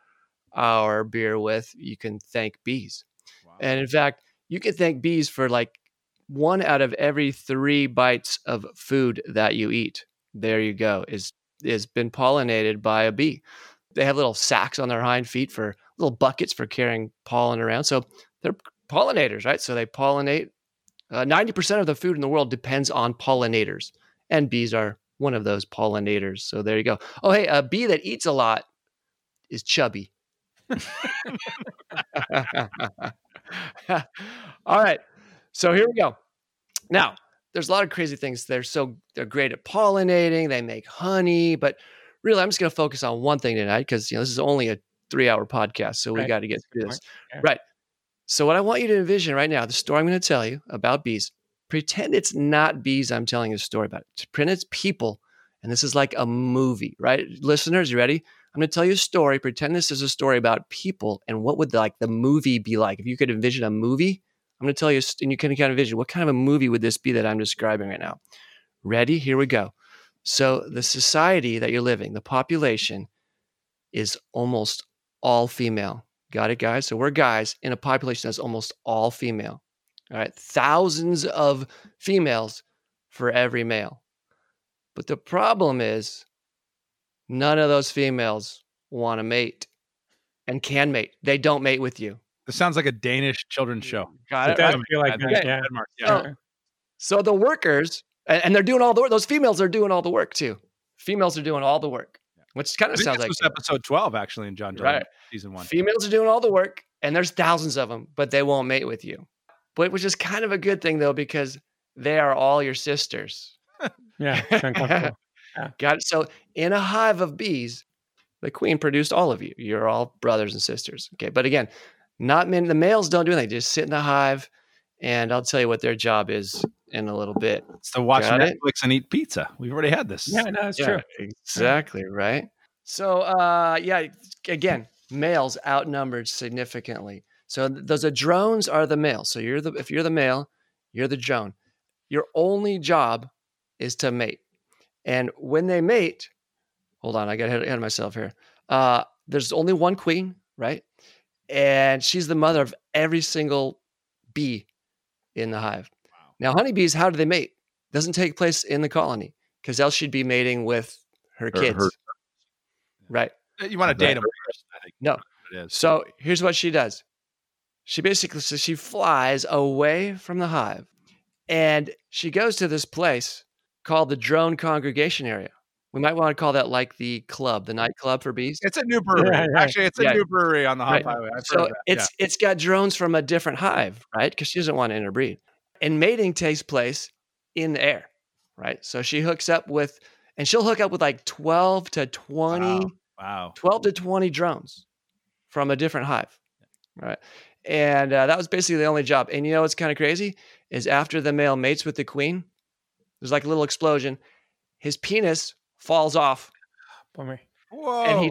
our beer with, you can thank bees. Wow. And in fact, you can thank bees for like 1 out of every 3 bites of food that you eat. There you go, is been pollinated by a bee. They have little sacks on their hind feet for little buckets for carrying pollen around. So they're pollinators, right? So they pollinate. 90% of the food in the world depends on pollinators, and bees are one of those pollinators. So there you go. Oh, hey, a bee that eats a lot is chubby. All right, so here we go. Now, there's a lot of crazy things. They're great at pollinating. They make honey, but really, I'm just going to focus on one thing tonight because this is only a 3-hour podcast, so we got to get through this. Yeah. Right. So what I want you to envision right now, the story I'm going to tell you about bees. Pretend it's not bees I'm telling you a story about. Pretend it's people, and this is like a movie, right? Listeners, you ready? I'm going to tell you a story. Pretend this is a story about people, and what would the movie be like if you could envision a movie? I'm going to tell you, and you can kind of envision, what kind of a movie would this be that I'm describing right now? Ready? Here we go. So the society that you're living, the population is almost all female. Got it, guys? So we're guys in a population that's almost all female. All right, thousands of females for every male. But the problem is none of those females want to mate and can mate. They don't mate with you. This sounds like a Danish children's show. Got it. Doesn't feel like Danish. Yeah. Denmark. Yeah. So the workers, and they're doing all the work. Those females are doing all the work too. Females are doing all the work, which kind of sounds like episode 12 actually in John Dillermand, right? Season 1. Females are doing all the work, and there's thousands of them, but they won't mate with you. But which is kind of a good thing though, because they are all your sisters. Yeah, it's uncomfortable. Yeah. Got it. So in a hive of bees, the queen produced all of you. You're all brothers and sisters. Okay, but again, not many. The males don't do anything. They just sit in the hive, and I'll tell you what their job is in a little bit. It's to watch Netflix and eat pizza. We've already had this. Yeah, no, it's true. Exactly, right? So, again, males outnumbered significantly. So those drones are the males. So if you're the male, you're the drone. Your only job is to mate. And when they mate, hold on, I got ahead of myself here. There's only one queen, right? And she's the mother of every single bee in the hive. Wow. Now, honeybees, how do they mate? Doesn't take place in the colony because else she'd be mating with her kids. Her. Right. You want to date them. I think. No. So here's what she does. She basically says she flies away from the hive and she goes to this place called the drone congregation area. We might want to call that like the club, the nightclub for bees. It's a new brewery. Yeah, right. Actually, it's a new brewery on the Hop Highway. So it's got drones from a different hive, right? Because she doesn't want to interbreed. And mating takes place in the air, right? So she hooks up with, and she'll hook up with like 12 to 20, 12 to 20 drones from a different hive, right? And that was basically the only job. And you know what's kind of crazy is after the male mates with the queen, there's like a little explosion. His penis falls off. Bummer. Whoa. And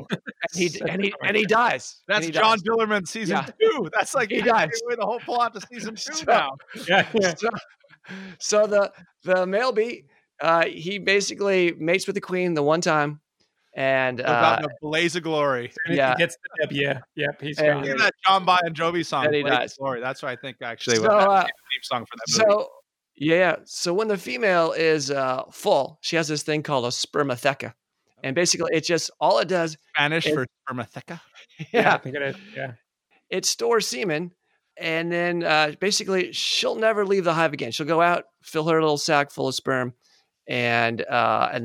he dies. That's John Dillermand season 2. That's like he dies. The whole plot to season 2 now. Yeah. So the male bee, he basically mates with the queen the one time. And about the blaze of glory. Yeah. He gets the dip. Yeah. Yep. He's gone. Look at that John Bon Jovi song. And he dies. Glory. That's what I think actually was the theme song for that movie. Yeah. So when the female is full, she has this thing called a spermatheca. And basically it just, all it does. Spanish for spermatheca? Yeah. I think it is. Yeah. It stores semen. And then basically she'll never leave the hive again. She'll go out, fill her little sack full of sperm, and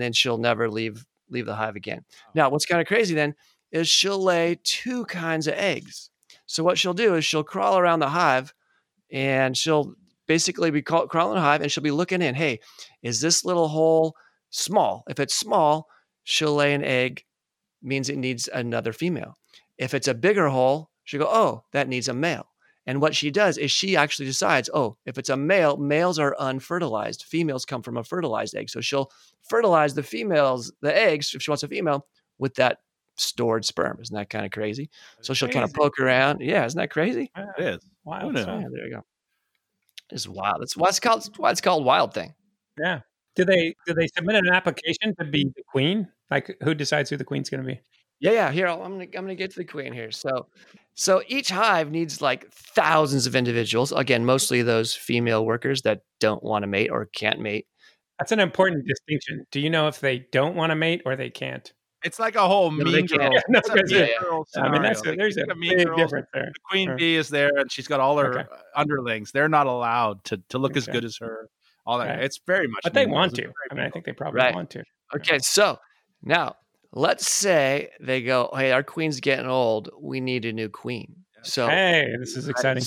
then she'll never leave the hive again. Oh. Now, what's kind of crazy then is she'll lay two kinds of eggs. So what she'll do is she'll crawl around the hive and she'll basically be crawling a hive and she'll be looking in. Hey, is this little hole small? If it's small, she'll lay an egg, means it needs another female. If it's a bigger hole, she'll go, oh, that needs a male. And what she does is she actually decides, oh, if it's a male, males are unfertilized. Females come from a fertilized egg. So she'll fertilize the females, the eggs, if she wants a female, with that stored sperm. Isn't that kind of crazy? So she'll kind of poke around. Yeah, isn't that crazy? Yeah, it is. Wow. Yeah, there you go. It's wild. That's why it's called Wild Thing. Yeah. Do they submit an application to be the queen? Like who decides who the queen's going to be? Yeah. Here, I'm gonna get to the queen here. So each hive needs like thousands of individuals. Again, mostly those female workers that don't want to mate or can't mate. That's an important distinction. Do you know if they don't want to mate or they can't? It's like a whole mean girl. Yeah, no, I mean, there's a big difference there. The queen bee is there, and she's got all her underlings. They're not allowed to look as good as her. All that. Right. It's very much. But they want to. I mean, I think they probably want to. Okay, so now let's say they go, hey, our queen's getting old. We need a new queen. So hey, this is exciting.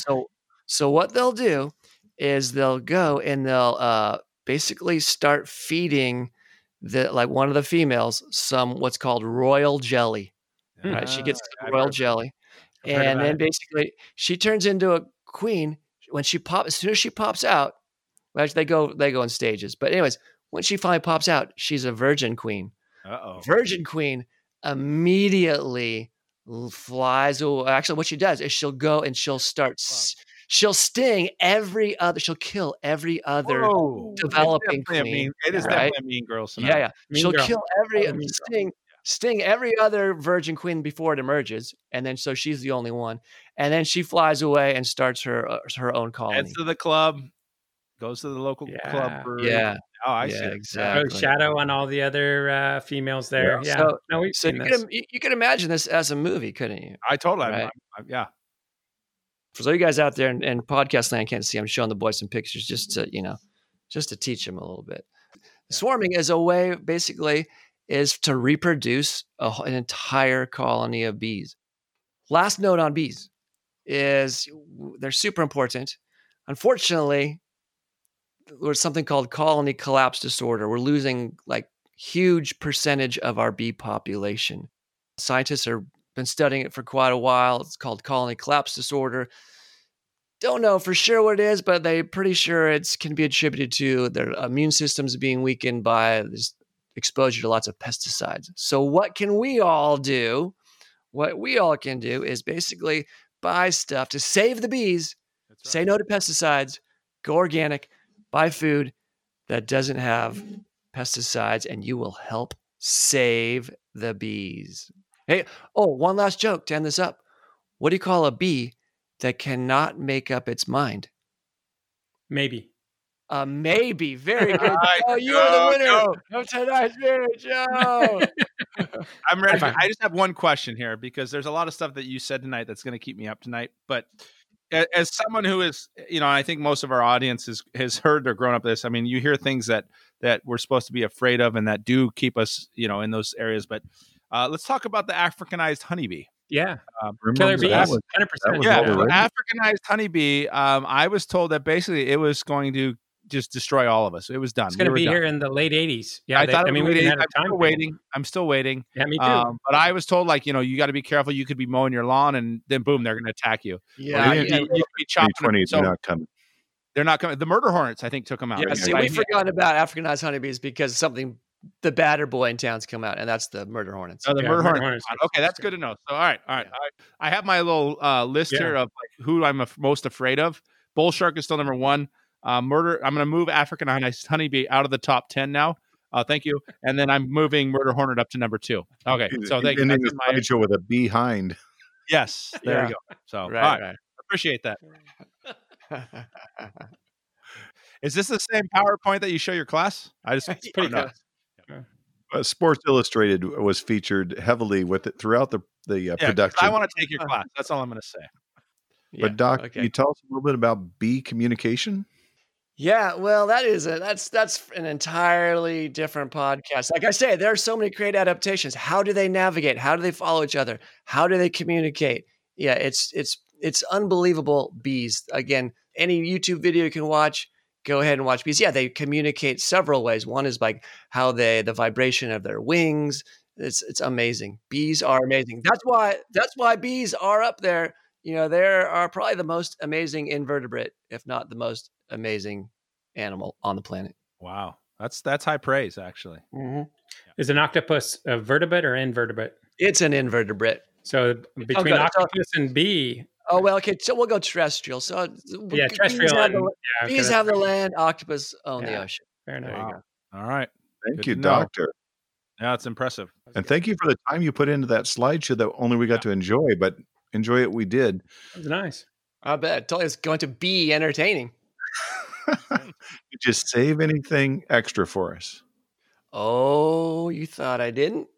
So what they'll do is they'll go and they'll basically start feeding one of the females, some what's called royal jelly. Yeah. Right? She gets royal jelly. And then basically she turns into a queen when she pops. As soon as she pops out, well, actually they go in stages. But anyways, when she finally pops out, she's a virgin queen. Virgin queen immediately flies away. Actually, what she does is she'll go and she'll start. She'll sting every other. She'll kill every other developing queen. It is definitely a mean girl. Scenario. Yeah. She'll kill every sting sting every other virgin queen before it emerges, and then so she's the only one, and then she flies away and starts her own colony. Heads to the club, goes to the local club brewery. Yeah. Oh, I see. Exactly. Throw shadow on all the other females there. Yeah. So, you could imagine this as a movie, couldn't you? I totally. Right? Yeah. For some of you guys out there in podcast land can't see, I'm showing the boys some pictures just to teach them a little bit. Swarming is a way, basically, is to reproduce an entire colony of bees. Last note on bees is they're super important. Unfortunately, there's something called colony collapse disorder. We're losing like huge percentage of our bee population. Scientists have been studying it for quite a while. It's called colony collapse disorder. Don't know for sure what it is, but they're pretty sure it can be attributed to their immune systems being weakened by this exposure to lots of pesticides. So what can we all do? What we all can do is basically buy stuff to save the bees, That's right. Say no to pesticides, go organic, buy food that doesn't have pesticides, and you will help save the bees. Hey, one last joke to end this up. What do you call a bee that cannot make up its mind? Maybe. Maybe. Very good. You are the winner of tonight's beer show. I'm ready. I just have one question here because there's a lot of stuff that you said tonight that's going to keep me up tonight. But as someone who is, I think most of our audience has heard or grown up this. I mean, you hear things that we're supposed to be afraid of and that do keep us, in those areas. But let's talk about the Africanized honeybee. Yeah. Killer bees. 100%. Yeah. Africanized honeybee. I was told that basically it was going to just destroy all of us. It was done. It's going to be done here in the late 80s. Yeah. I'm still waiting. Yeah, me too. But I was told, you got to be careful. You could be mowing your lawn and then boom, they're going to attack you. Yeah. You could be chopping. So, not coming. They're not coming. The murder hornets, I think, took them out. Yeah. Right? See, we've forgotten about Africanized honeybees because something. The badder boy in town's come out, and that's the murder hornets. Oh, the murder hornets. Okay, that's good to know. So, all right. Yeah. I have my little list here of who I'm most afraid of. Bull shark is still number one. I'm going to move Africanized honeybee out of the top 10 now. Thank you. And then I'm moving murder hornet up to number 2. Okay, so thank you. Ending this show with a behind. Yes, there you go. So, all right. Appreciate that. Is this the same PowerPoint that you show your class? It's pretty good. Sports Illustrated was featured heavily with it throughout the production. I want to take your class. That's all I'm going to say. Yeah, but Doc, Can you tell us a little bit about bee communication? Yeah, well, that's an entirely different podcast. Like I say, there are so many great adaptations. How do they navigate? How do they follow each other? How do they communicate? Yeah, it's unbelievable. Bees. Again, any YouTube video you can watch. Go ahead and watch bees. Yeah, they communicate several ways. One is like how the vibration of their wings. It's amazing. Bees are amazing. That's why bees are up there. They are probably the most amazing invertebrate, if not the most amazing animal on the planet. Wow, that's high praise, actually. Mm-hmm. Is an octopus a vertebrate or invertebrate? It's an invertebrate. So between octopus and bee. Oh, well, okay. So we'll go terrestrial. So terrestrial. Bees have the land, octopus own the ocean. Fair enough. Wow. There you go. All right. Thank you, Doctor. Yeah, it's impressive. And thank you for the time you put into that slideshow that only we got to enjoy, but enjoy it we did. It was nice. I bet. Totally, it's going to be entertaining. Just save anything extra for us. Oh, you thought I didn't?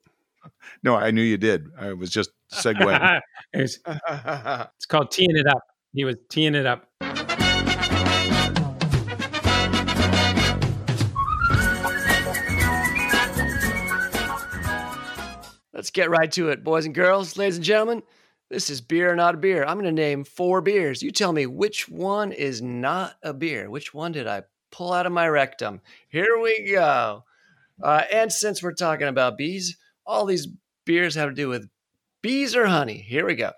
No, I knew you did. I was just segueing. It's called teeing it up. He was teeing it up. Let's get right to it, boys and girls, ladies and gentlemen. This is Beer or Not a Beer. I'm going to name 4 beers. You tell me which one is not a beer. Which one did I pull out of my rectum? Here we go. And since we're talking about bees, all these beers have to do with bees or honey. Here we go.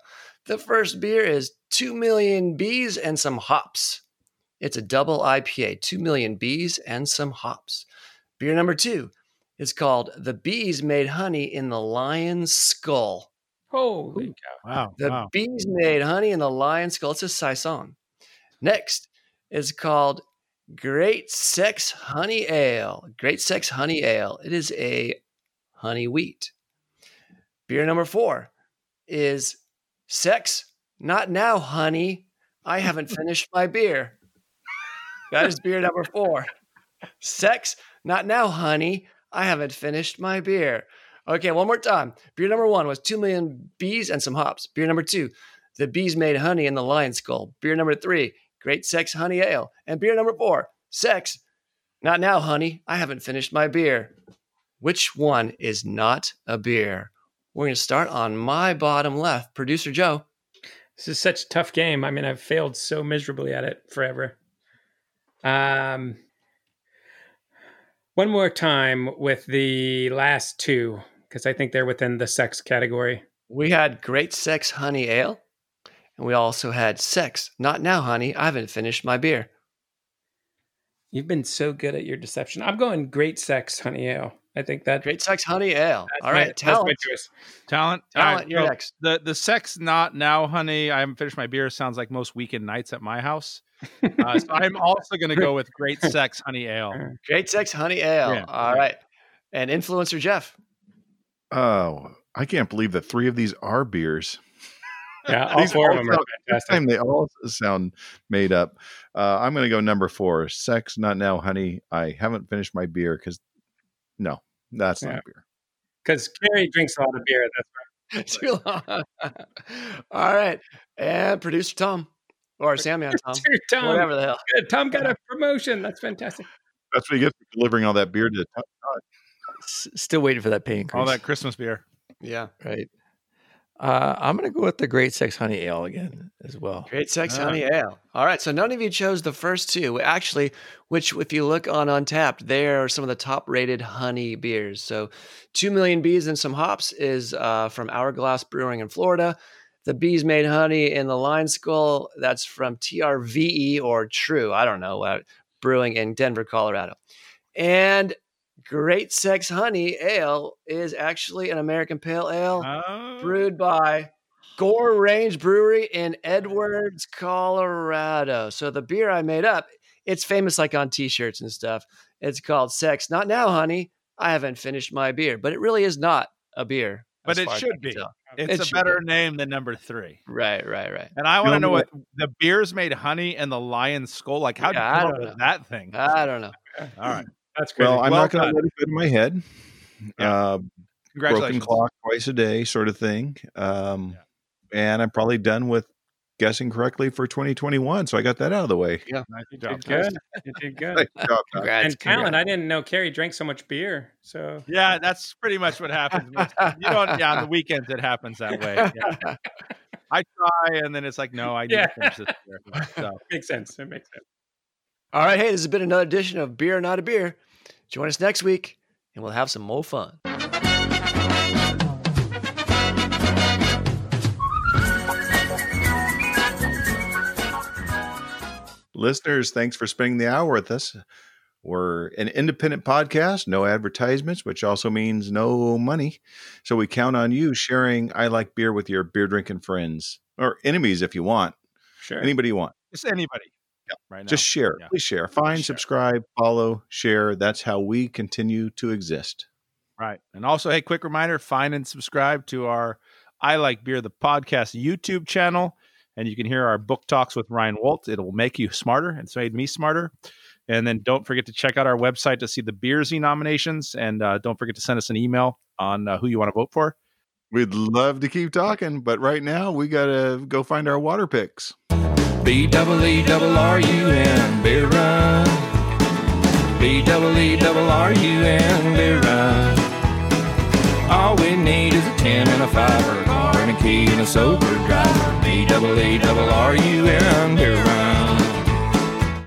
The first beer is 2 Million Bees and Some Hops. It's a double IPA, 2 Million Bees and Some Hops. Beer number 2 is called The Bees Made Honey in the Lion's Skull. Holy cow. Wow. The Bees Made Honey in the Lion's Skull. It's a saison. Next is called Great Sex Honey Ale. Great Sex Honey Ale. It is a honey wheat. Beer number 4 is Sex. Not now, honey. I haven't finished my beer. That is beer number 4. Sex. Not now, honey. I haven't finished my beer. Okay, one more time. Beer number 1 was 2 million bees and some hops. Beer number 2, the bees made honey in the lion's skull. Beer number 3, great sex honey ale. And beer number 4, sex. Not now, honey. I haven't finished my beer. Which one is not a beer? We're going to start on my bottom left. Producer Joe. This is such a tough game. I mean, I've failed so miserably at it forever. One more time with the last two, because I think they're within the sex category. We had Great Sex Honey Ale, and we also had Sex. Not now, honey. I haven't finished my beer. You've been so good at your deception. I'm going Great Sex Honey Ale. I think that Great Sex Honey Ale. All right, talent. That's my choice. Talent. Right, you're next. The sex not now, honey. I haven't finished my beer. Sounds like most weekend nights at my house. So I'm also going to go with Great Sex Honey Ale. Great Sex Honey Ale. Yeah. All right. And influencer Jeff. Oh, I can't believe that 3 of these are beers. Yeah, all 4 of them are fantastic. They all sound made up. I'm going to go number 4. Sex not now, honey. I haven't finished my beer because no, that's not beer. Because Carrie drinks a lot of beer. That's right. Too long. All right. And producer Tom. Or Sammy on Tom. Whatever the hell. Good. Tom got a promotion. That's fantastic. That's what you get for delivering all that beer to Tom. Still waiting for that pay increase. All that Christmas beer. Yeah. Right. I'm going to go with the Great Sex Honey Ale again as well. Great Sex Honey Ale. All right. So none of you chose the first two, actually, which if you look on Untappd, they are some of the top rated honey beers. So 2 Million Bees and Some Hops is from Hourglass Brewing in Florida. The Bees Made Honey in the Lion's Skull, that's from TRVE or True, I don't know, brewing in Denver, Colorado. And Great Sex Honey Ale is actually an American Pale Ale brewed by Gore Range Brewery in Edwards, Colorado. So the beer I made up, it's famous like on t-shirts and stuff. It's called Sex. Not now, honey. I haven't finished my beer. But it really is not a beer. But it should be. It's a better name than number 3. Right. And I want to know what the beers made honey and the lion's skull. Like, how do you come up with that thing? I don't know. All right. That's crazy. Well, I'm not going to let it go to my head. Congratulations. Broken clock twice a day sort of thing. And I'm probably done with guessing correctly for 2021. So I got that out of the way. Yeah. You did good. Congrats. And Colin, I didn't know Carrie drank so much beer. So yeah, that's pretty much what happens. You don't, on the weekends it happens that way. Yeah. I try and then it's like, no, I need to finish this beer. So. It makes sense. All right. Hey, this has been another edition of Beer Not a Beer. Join us next week and we'll have some more fun. Listeners, thanks for spending the hour with us. We're an independent podcast, no advertisements, which also means no money. So we count on you sharing I Like Beer with your beer drinking friends or enemies if you want. Sure. Anybody you want. Just anybody. Yeah. Right now. Just share. Yeah. Please share. Find, subscribe, follow, share. That's how we continue to exist. Right. And also, hey, quick reminder, find and subscribe to our I Like Beer, the podcast YouTube channel. And you can hear our book talks with Ryan Wolt. It will make you smarter. It's made me smarter. And then don't forget to check out our website to see the Beerzies nominations. And don't forget to send us an email on who you want to vote for. We'd love to keep talking, but right now we got to go find our water picks. B-double-E-double-R-U-N, Beer Run. B-double-E-double-R-U-N, Beer Run. All we need is a 10 and a 5 or a car and a key and a sober driver. B-double-E-double-R-U-N, Beer Run.